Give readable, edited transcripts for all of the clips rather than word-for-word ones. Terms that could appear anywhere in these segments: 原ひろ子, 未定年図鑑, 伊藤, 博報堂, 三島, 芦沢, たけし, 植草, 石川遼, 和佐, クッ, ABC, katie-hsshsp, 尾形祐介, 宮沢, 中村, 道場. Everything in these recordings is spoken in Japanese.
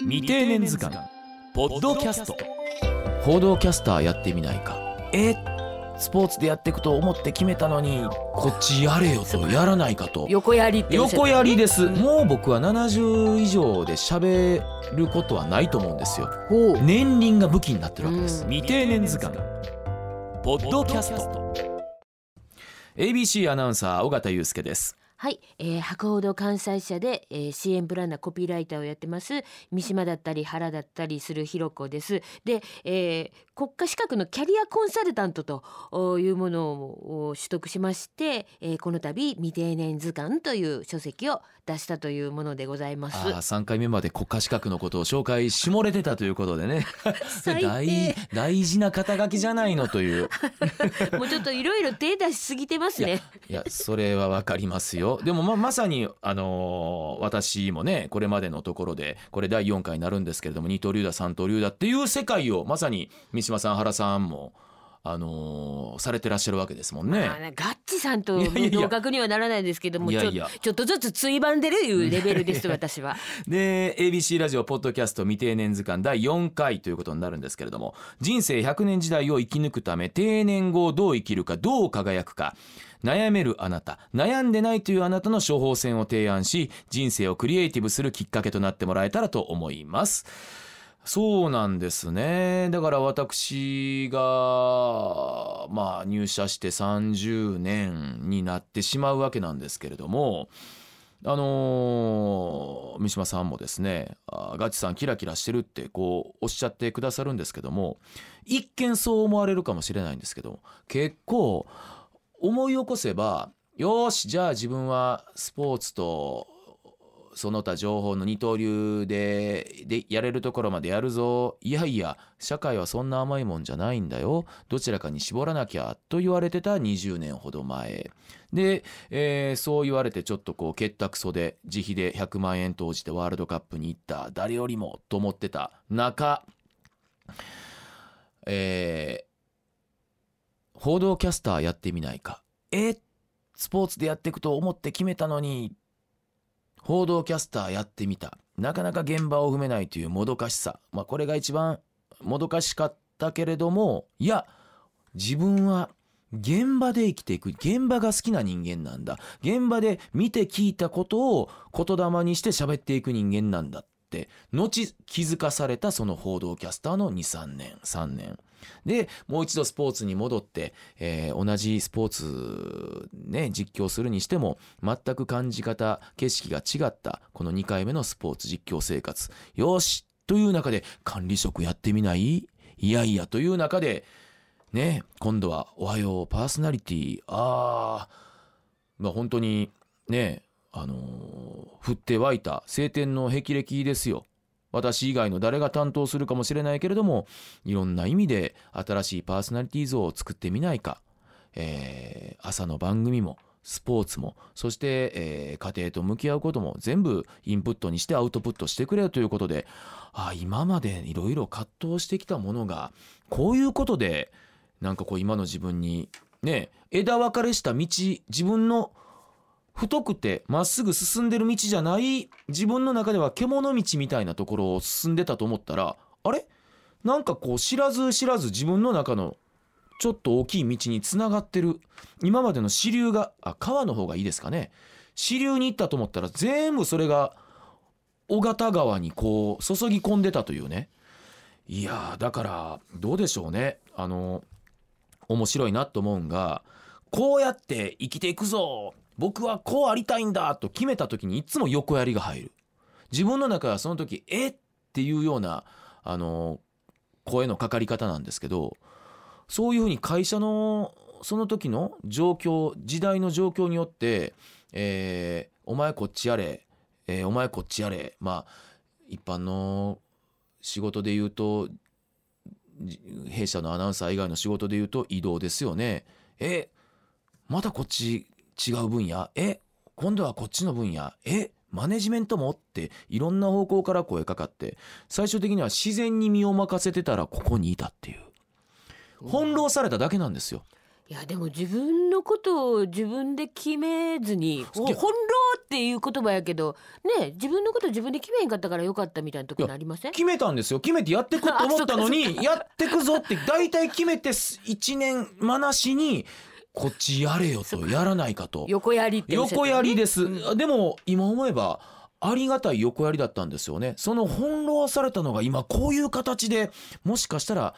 未定年図鑑ポッドキャスト。報道キャスターやってみないか。スポーツでやっていくと思って決めたのに、こっちやれよとやらないかと。横やりって言ってたね。横やりです、うん、もう僕は70以上で喋ることはないと思うんですよ。年輪が武器になってるわけです、うん、未定年図鑑ポッドキャスト。 ABC アナウンサー尾形祐介です。はい、博報堂関西社で、CM プランナーコピーライターをやってます三島だったり原だったりするひろ子です。で、国家資格のキャリアコンサルタントというものを取得しまして、この度未定年図鑑という書籍を出したというものでございます。3回目まで国家資格のことを紹介しもれてたということでね大事な肩書きじゃないのというもうちょっといろいろ手出しすぎてますね。いやそれはわかりますよ。でもまさに、私もねこれまでのところでこれ第4回になるんですけれども、二刀流だ三刀流だっていう世界をまさに三島さん原さんも、されてらっしゃるわけですもんね。ガッチさんと同格にはならないですけども、ちょっとずつ追番でるいうレベルです私は。で ABC ラジオポッドキャスト未定年図鑑第4回ということになるんですけれども、人生100年時代を生き抜くため定年後をどう生きるかどう輝くか、悩めるあなた、悩んでないというあなたの処方箋を提案し、人生をクリエイティブするきっかけとなってもらえたらと思います。そうなんですね。だから私が入社して30年になってしまうわけなんですけれども、三島さんもですね、ガチさんキラキラしてるってこうおっしゃってくださるんですけども、一見そう思われるかもしれないんですけど、結構思い起こせば、よしじゃあ自分はスポーツとその他情報の二刀流 でやれるところまでやるぞ、いやいや社会はそんな甘いもんじゃないんだよ、どちらかに絞らなきゃと言われてた20年ほど前で、そう言われてちょっとこう結託そで自費で100万円投じてワールドカップに行った誰よりもと思ってた中、報道キャスターやってみないか。スポーツでやっていくと思って決めたのに報道キャスターやってみた。なかなか現場を踏めないというもどかしさ、これが一番もどかしかったけれども、いや自分は現場で生きていく、現場が好きな人間なんだ、現場で見て聞いたことを言霊にして喋っていく人間なんだって後気づかされた、その報道キャスターの 2、3年でもう一度スポーツに戻って、同じスポーツ、実況するにしても全く感じ方景色が違ったこの2回目のスポーツ実況生活、よしという中で管理職やってみない、いやいやという中でね、今度はおはようパーソナリティ、本当にね、振って湧いた晴天の霹靂ですよ。私以外の誰が担当するかもしれないけれども、いろんな意味で新しいパーソナリティ像を作ってみないか、朝の番組もスポーツも、そして、家庭と向き合うことも全部インプットにしてアウトプットしてくれということで、今までいろいろ葛藤してきたものがこういうことでなんかこう今の自分にね、枝分かれした道、自分の太くてまっすぐ進んでる道じゃない、自分の中では獣道みたいなところを進んでたと思ったら、あれなんかこう知らず知らず自分の中のちょっと大きい道につながってる、今までの支流が、川の方がいいですかね、支流に行ったと思ったら全部それが尾形川にこう注ぎ込んでたというね。いやだからどうでしょうね、面白いなと思うんが、こうやって生きていくぞ、僕はこうありたいんだと決めた時にいつも横やりが入る。自分の中はその時っていうような声のかかり方なんですけど、そういうふうに会社のその時の状況、時代の状況によって、お前こっちやれ、お前こっちやれ、一般の仕事で言うと弊社のアナウンサー以外の仕事で言うと移動ですよね。またこっち違う分野、今度はこっちの分野、マネジメントもっていろんな方向から声かかって、最終的には自然に身を任せてたらここにいたっていう、翻弄されただけなんですよ。いやでも自分のことを自分で決めずに翻弄っていう言葉やけどね、自分のこと自分で決めへんかったからよかったみたいな時にありません？決めたんですよ、決めてやってくと思ったのにやってくぞって大体決めて1年まなしにこっちやれよとやらないかと横やりって言ってたよね。横やりです、うん、でも今思えばありがたい横やりだったんですよね。その翻弄されたのが今こういう形で、もしかしたら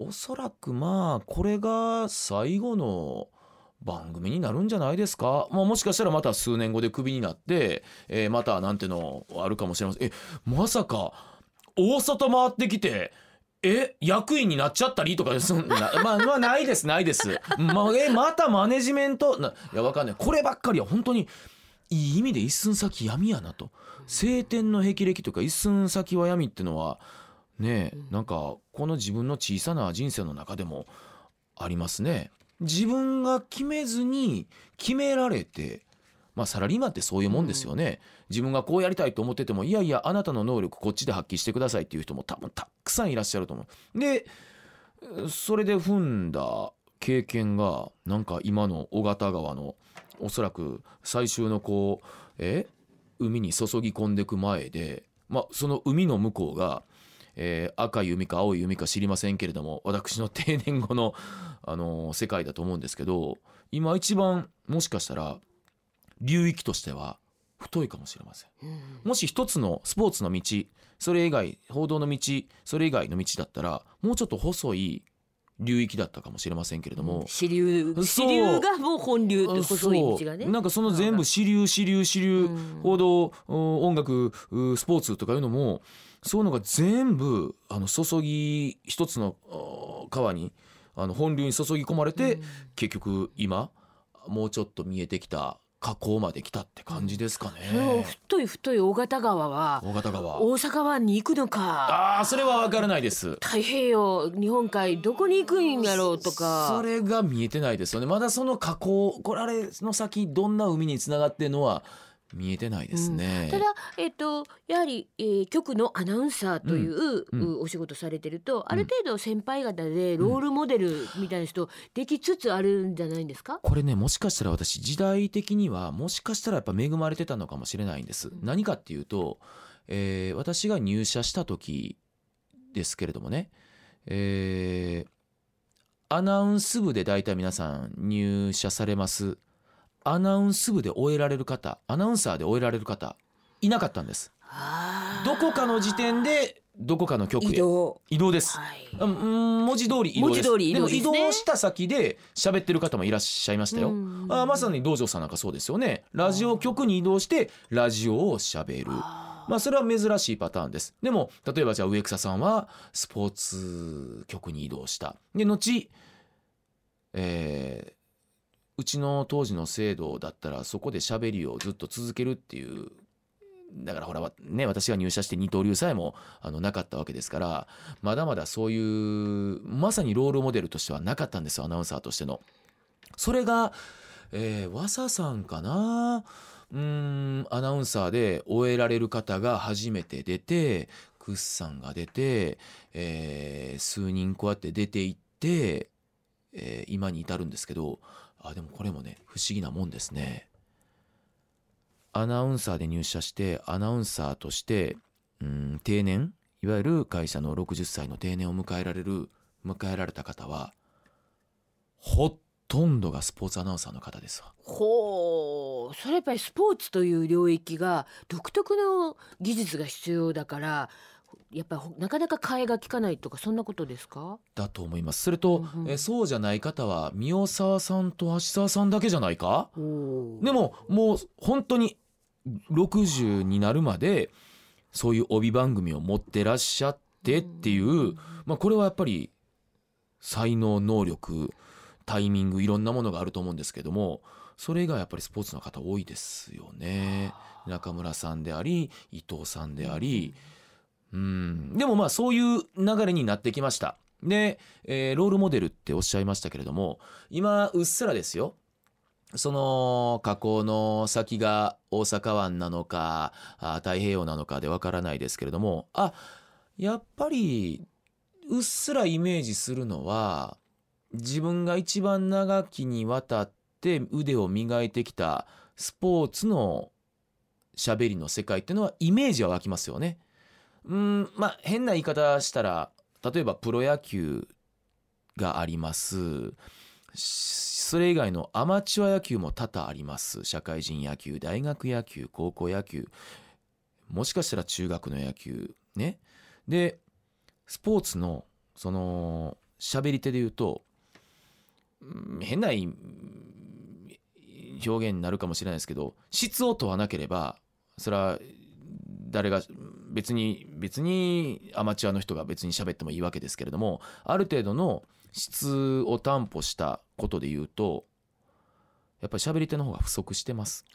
おそらくまあこれが最後の番組になるんじゃないですか。まあ、もしかしたらまた数年後でクビになって、またなんてのあるかもしれません。まさか大外回ってきて役員になっちゃったりとかですまあないですないです、またマネジメントいやわかんない。こればっかりは本当にいい意味で一寸先闇やなと、青天の霹靂とか一寸先は闇ってのはね、なんかこの自分の小さな人生の中でもありますね。自分が決めずに決められて、まあサラリーマンってそういうもんですよね。自分がこうやりたいと思ってても、いやいやあなたの能力こっちで発揮してくださいっていう人も多分たくさんいらっしゃると思う。でそれで踏んだ経験がなんか今の小形川のおそらく最終のこう海に注ぎ込んでく前で、まあその海の向こうが赤い海か青い海か知りませんけれども、私の定年後の、世界だと思うんですけど、今一番もしかしたら流域としては太いかもしれません。もし一つのスポーツの道、それ以外報道の道、それ以外の道だったらもうちょっと細い流域だったかもしれませんけれども、支流がもう本流って細い道がね、なんかその全部支流、報道、音楽、スポーツとかいうのもそういうのが全部注ぎ一つの川に本流に注ぎ込まれて、結局今もうちょっと見えてきた河口まで来たって感じですかね。太い大型川は大阪湾に行くのか、それは分からないです。太平洋日本海どこに行くんやろうとか、 それが見えてないですよね。まだその河口、これあれの先どんな海につながってるのは見えてないですね。ただ、やはり、局のアナウンサーという、お仕事されてると、ある程度先輩方でロールモデルみたいな人できつつあるんじゃないんですか。これね、もしかしたら私時代的にはもしかしたらやっぱ恵まれてたのかもしれないんです、何かっていうと、私が入社した時ですけれどもね、アナウンス部で大体皆さん入社されます。アナウンス部で終えられる方、アナウンサーで終えられる方いなかったんです。どこかの時点でどこかの局へ移動です、文字通り移動です。でも移動した先で喋ってる方もいらっしゃいましたよ、まさに道場さんなんかそうですよね。ラジオ局に移動してラジオを喋る、それは珍しいパターンです。でも例えばじゃあ植草さんはスポーツ局に移動したで後、うちの当時の制度だったらそこで喋りをずっと続けるっていう、だからほらね、私が入社して二刀流さえもなかったわけですから、まだまだそういうまさにロールモデルとしてはなかったんですよ、アナウンサーとしての。それが和佐さんかな、アナウンサーで終えられる方が初めて出て、クッさんが出て、数人こうやって出ていって、今に至るんですけど、でもこれもね不思議なもんですね。アナウンサーで入社してアナウンサーとして定年、いわゆる会社の60歳の定年を迎えられた方はほとんどがスポーツアナウンサーの方ですわ。ほう、それやっぱりスポーツという領域が独特の技術が必要だから、やっぱりなかなか替えが利かないとか、そんなことですか？だと思います。それと、そうじゃない方は宮沢さんと芦沢さんだけじゃないか。でももう本当に60になるまでそういう帯番組を持ってらっしゃってっていう、これはやっぱり才能、能力、タイミング、いろんなものがあると思うんですけども、それ以外やっぱりスポーツの方多いですよね。中村さんであり伊藤さんであり、でもまあそういう流れになってきました。で、ロールモデルっておっしゃいましたけれども、今うっすらですよ、その河口の先が大阪湾なのか太平洋なのかでわからないですけれども、やっぱりうっすらイメージするのは自分が一番長きにわたって腕を磨いてきたスポーツの喋りの世界っていうのはイメージは湧きますよね。まあ変な言い方したら、例えばプロ野球があります。それ以外のアマチュア野球も多々あります。社会人野球、大学野球、高校野球、もしかしたら中学の野球ね。でスポーツのその喋り手で言うと、変な表現になるかもしれないですけど、質を問わなければ、それは誰が別にアマチュアの人が別に喋ってもいいわけですけれども、ある程度の質を担保したことで言うと、やっぱり喋り手の方が不足してます。ち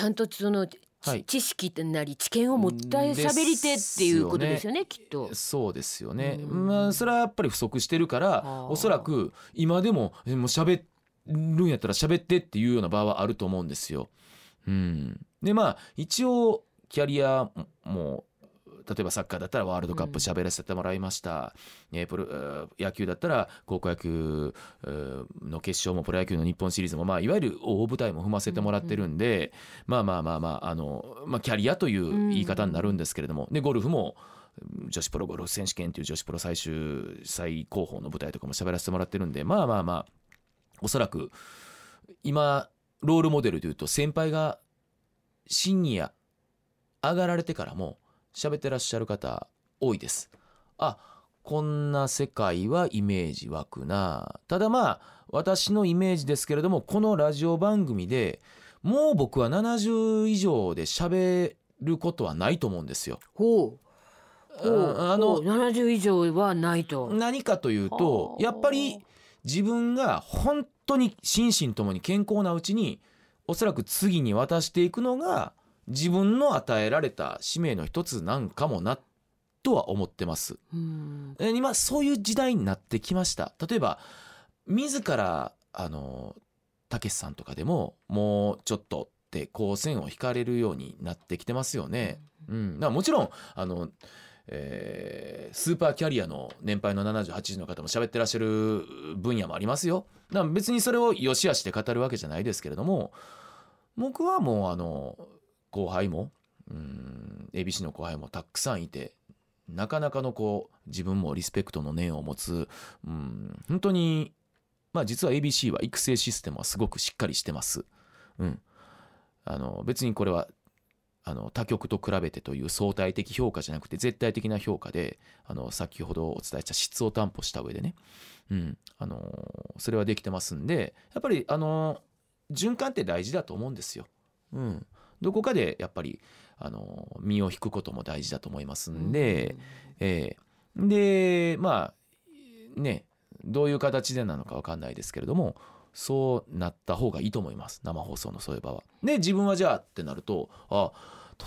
ゃんとその、はい、知識なり知見を持った喋り手っていうことですよね、きっと。そうですよね。まあそれはやっぱり不足してるから、おそらく今でも喋るんやったら喋ってっていうような場はあると思うんですよ。でまあ一応キャリアも、例えばサッカーだったらワールドカップ喋らせてもらいました、野球だったら高校野球の決勝もプロ野球の日本シリーズも、まあいわゆる大舞台も踏ませてもらってるんで、まあキャリアという言い方になるんですけれども、でゴルフも女子プロゴルフ選手権という女子プロ最高峰の舞台とかも喋らせてもらってるんで、おそらく今ロールモデルというと、先輩がシニア上がられてからも喋ってらっしゃる方多いです。こんな世界はイメージ湧くな。ただまあ私のイメージですけれども、このラジオ番組でもう僕は70以上で喋ることはないと思うんですよ。70以上はないと。何かというと、やっぱり自分が本当に心身ともに健康なうちに、おそらく次に渡していくのが自分の与えられた使命の一つなんかもなとは思ってます。今そういう時代になってきました。例えば自らたけしさんとかでも、もうちょっとってこう線を引かれるようになってきてますよね。だからもちろんスーパーキャリアの年配の70、80の方も喋ってらっしゃる分野もありますよ。だから別にそれを良し悪しで語るわけじゃないですけれども、僕はもう後輩もABC の後輩もたくさんいて、なかなかのこう自分もリスペクトの念を持つ、本当に実は ABC は育成システムはすごくしっかりしてます。別にこれは他局と比べてという相対的評価じゃなくて、絶対的な評価で、先ほどお伝えした質を担保した上でね、それはできてますんで、やっぱり循環って大事だと思うんですよ。どこかでやっぱり身を引くことも大事だと思いますんで、でまあね、どういう形でなのか分かんないですけれども、そうなった方がいいと思います。生放送のそういう場は。で自分はじゃあってなると、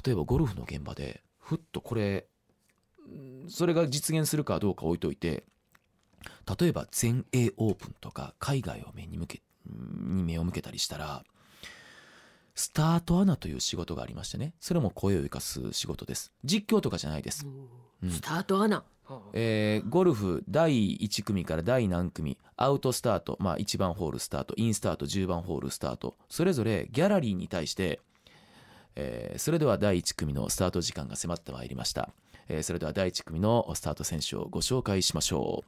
例えばゴルフの現場でふっとこれ、それが実現するかどうか置いといて、例えば全英オープンとか海外を目を向けたりしたら、スタートアナという仕事がありましてね、それも声を生かす仕事です。実況とかじゃないです。スタートアナ、ゴルフ第1組から第何組、アウトスタート、1番ホールスタート、インスタート、10番ホールスタート、それぞれギャラリーに対して、それでは第1組のスタート時間が迫ってまいりました。それでは第1組のスタート選手をご紹介しましょ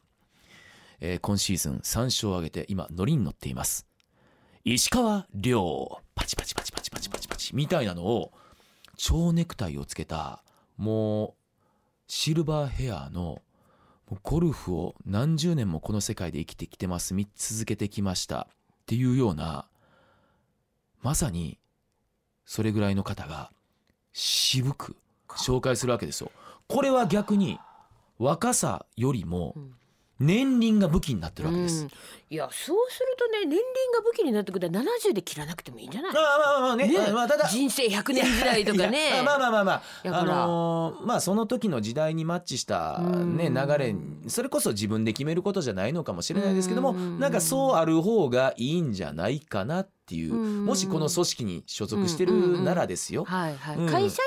う。今シーズン3勝を挙げて今乗りに乗っています。石川遼、パチパチパチパチパチパチパチみたいなのを、蝶ネクタイをつけた、もうシルバーヘアの、ゴルフを何十年もこの世界で生きてきてます、見続けてきましたっていうような、まさにそれぐらいの方が渋く紹介するわけですよ。これは逆に若さよりも年輪が武器になってるわけです。いや、そうするとね、年輪が武器になってくると70で切らなくてもいいんじゃない。ただ人生100年時代とかね。その時の時代にマッチした、流れ、それこそ自分で決めることじゃないのかもしれないですけども、なんかそうある方がいいんじゃないかなっていう、もしこの組織に所属してるならですよ。会社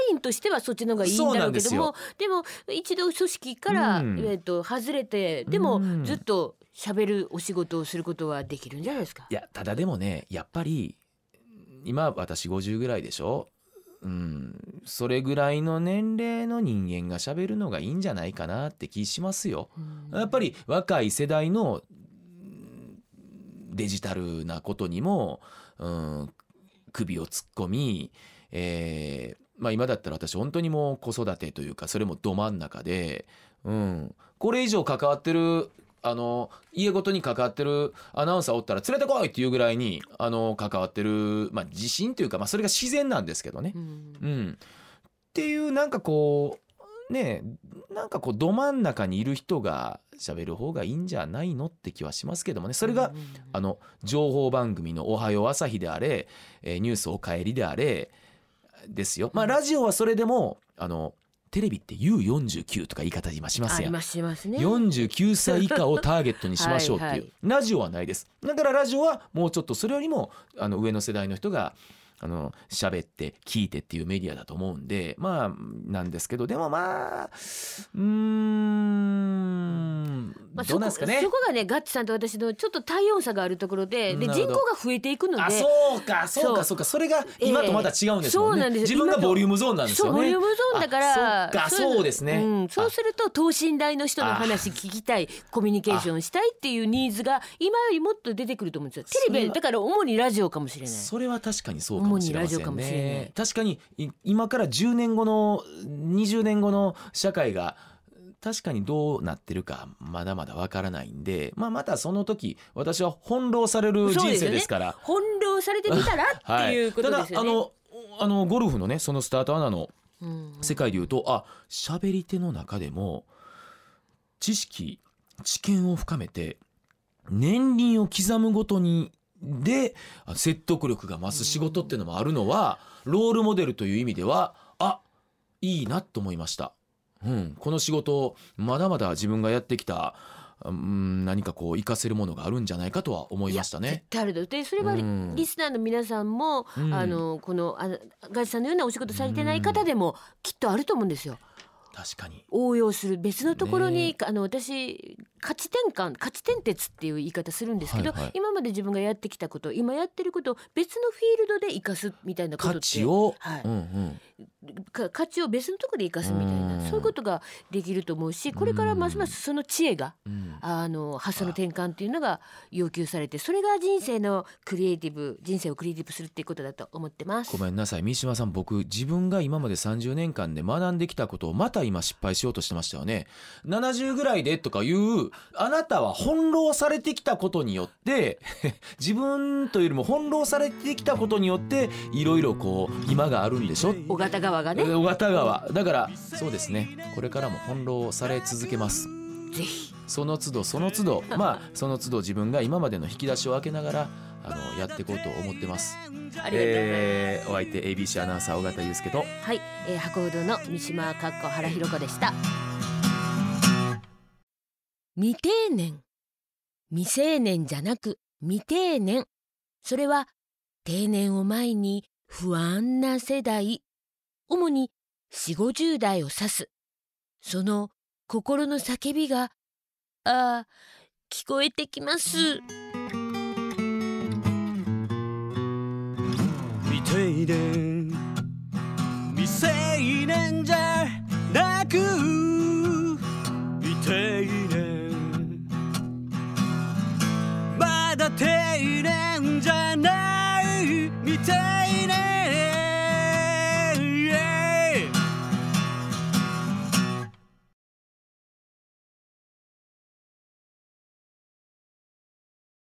員としてはそっちの方がいいんだろうけども、でも一度組織から、外れて、でもずっと喋るお仕事をすることはできるんじゃないですか。いや、ただでもね、やっぱり今私50ぐらいでしょ、うん、それぐらいの年齢の人間が喋るのがいいんじゃないかなって気しますよ。やっぱり若い世代のデジタルなことにも、うん、首を突っ込み、まあ、今だったら私本当にもう子育てというかそれもど真ん中で、うん、これ以上関わってる家ごとに関わってるアナウンサーおったら連れてこいっていうぐらいに関わってる、まあ、自信というか、まあ、それが自然なんですけどね、うんうん、っていうなんかこうね、なんかこうど真ん中にいる人が喋る方がいいんじゃないのって気はしますけどもね。それが、うんうんうん、情報番組のおはよう朝日であれ、ニュースおかえりであれですよ。まあラジオはそれでもテレビって U49 とか言い方今しますやん。しますね。49歳以下をターゲットにしましょうっていうはい、はい、ラジオはないです。だからラジオはもうちょっとそれよりも上の世代の人が喋って聞いてっていうメディアだと思うんで、まあなんですけど、でもまあまあ、どうなんですかね。そこがね、ガッチさんと私のちょっと体温差があるところ で人口が増えていくので、あ、そうかそれが今とまた違うんですもんね、自分がボリュームゾーンなんですよね。そうボリュームゾーンだから、そうですね、うん、そうすると等身大の人の話聞きたい、コミュニケーションしたいっていうニーズが今よりもっと出てくると思うんですよ。テレビだから主にラジオかもしれない。それは確かにそうかもしれませんね。主にラジオかもしれない。確かに今から10年後の20年後の社会が確かにどうなってるかまだまだわからないんで、まあ、またその時私は翻弄される人生ですから、ね、翻弄されてみたらっていうことですよね、はい、ただゴルフのね、そのスタートアナの世界でいうと、あ、喋り手の中でも知識知見を深めて年輪を刻むごとにで説得力が増す仕事っていうのもあるのは、ロールモデルという意味ではいいなと思いました。うん、この仕事をまだまだ自分がやってきた、うん、何かこう活かせるものがあるんじゃないかとは思いましたね。絶対ある。でそれはリスナーの皆さんも、うん、このガチさんのようなお仕事されてない方でもきっとあると思うんですよ。確かに応用する別のところに、ね、私価値転換っていう言い方するんですけど、はいはい、今まで自分がやってきたこと今やってることを別のフィールドで生かすみたいなことって、価値を、はい、うんうん、価値を別のところで生かすみたいな、そういうことができると思うし、これからますますその知恵が、発想の転換っていうのが要求されて、それが人生をクリエイティブするっていうことだと思ってます。ごめんなさい三島さん、僕自分が今まで30年間で学んできたことをまた今失敗しようとしてましたよね。70ぐらいでとかいう、あなたは翻弄されてきたことによって自分というよりも翻弄されてきたことによっていろいろこう今があるんでしょ、尾形川がね、尾形川だから。そうですね、これからも翻弄され続けます。ぜひその都度まあその都度自分が今までの引き出しを開けながらやっていこうと思ってます。ありがとうございます。お相手 ABC アナウンサー尾形祐介と、はい、箱うどの三島かっこ原ひろ子でした。未定年、未成年じゃなく未定年、それは定年を前に不安な世代、主に 40,50 代を指す。その心の叫びが聞こえてきます。未定年、未成年じゃなく未定年、まだ定年じゃない未定年。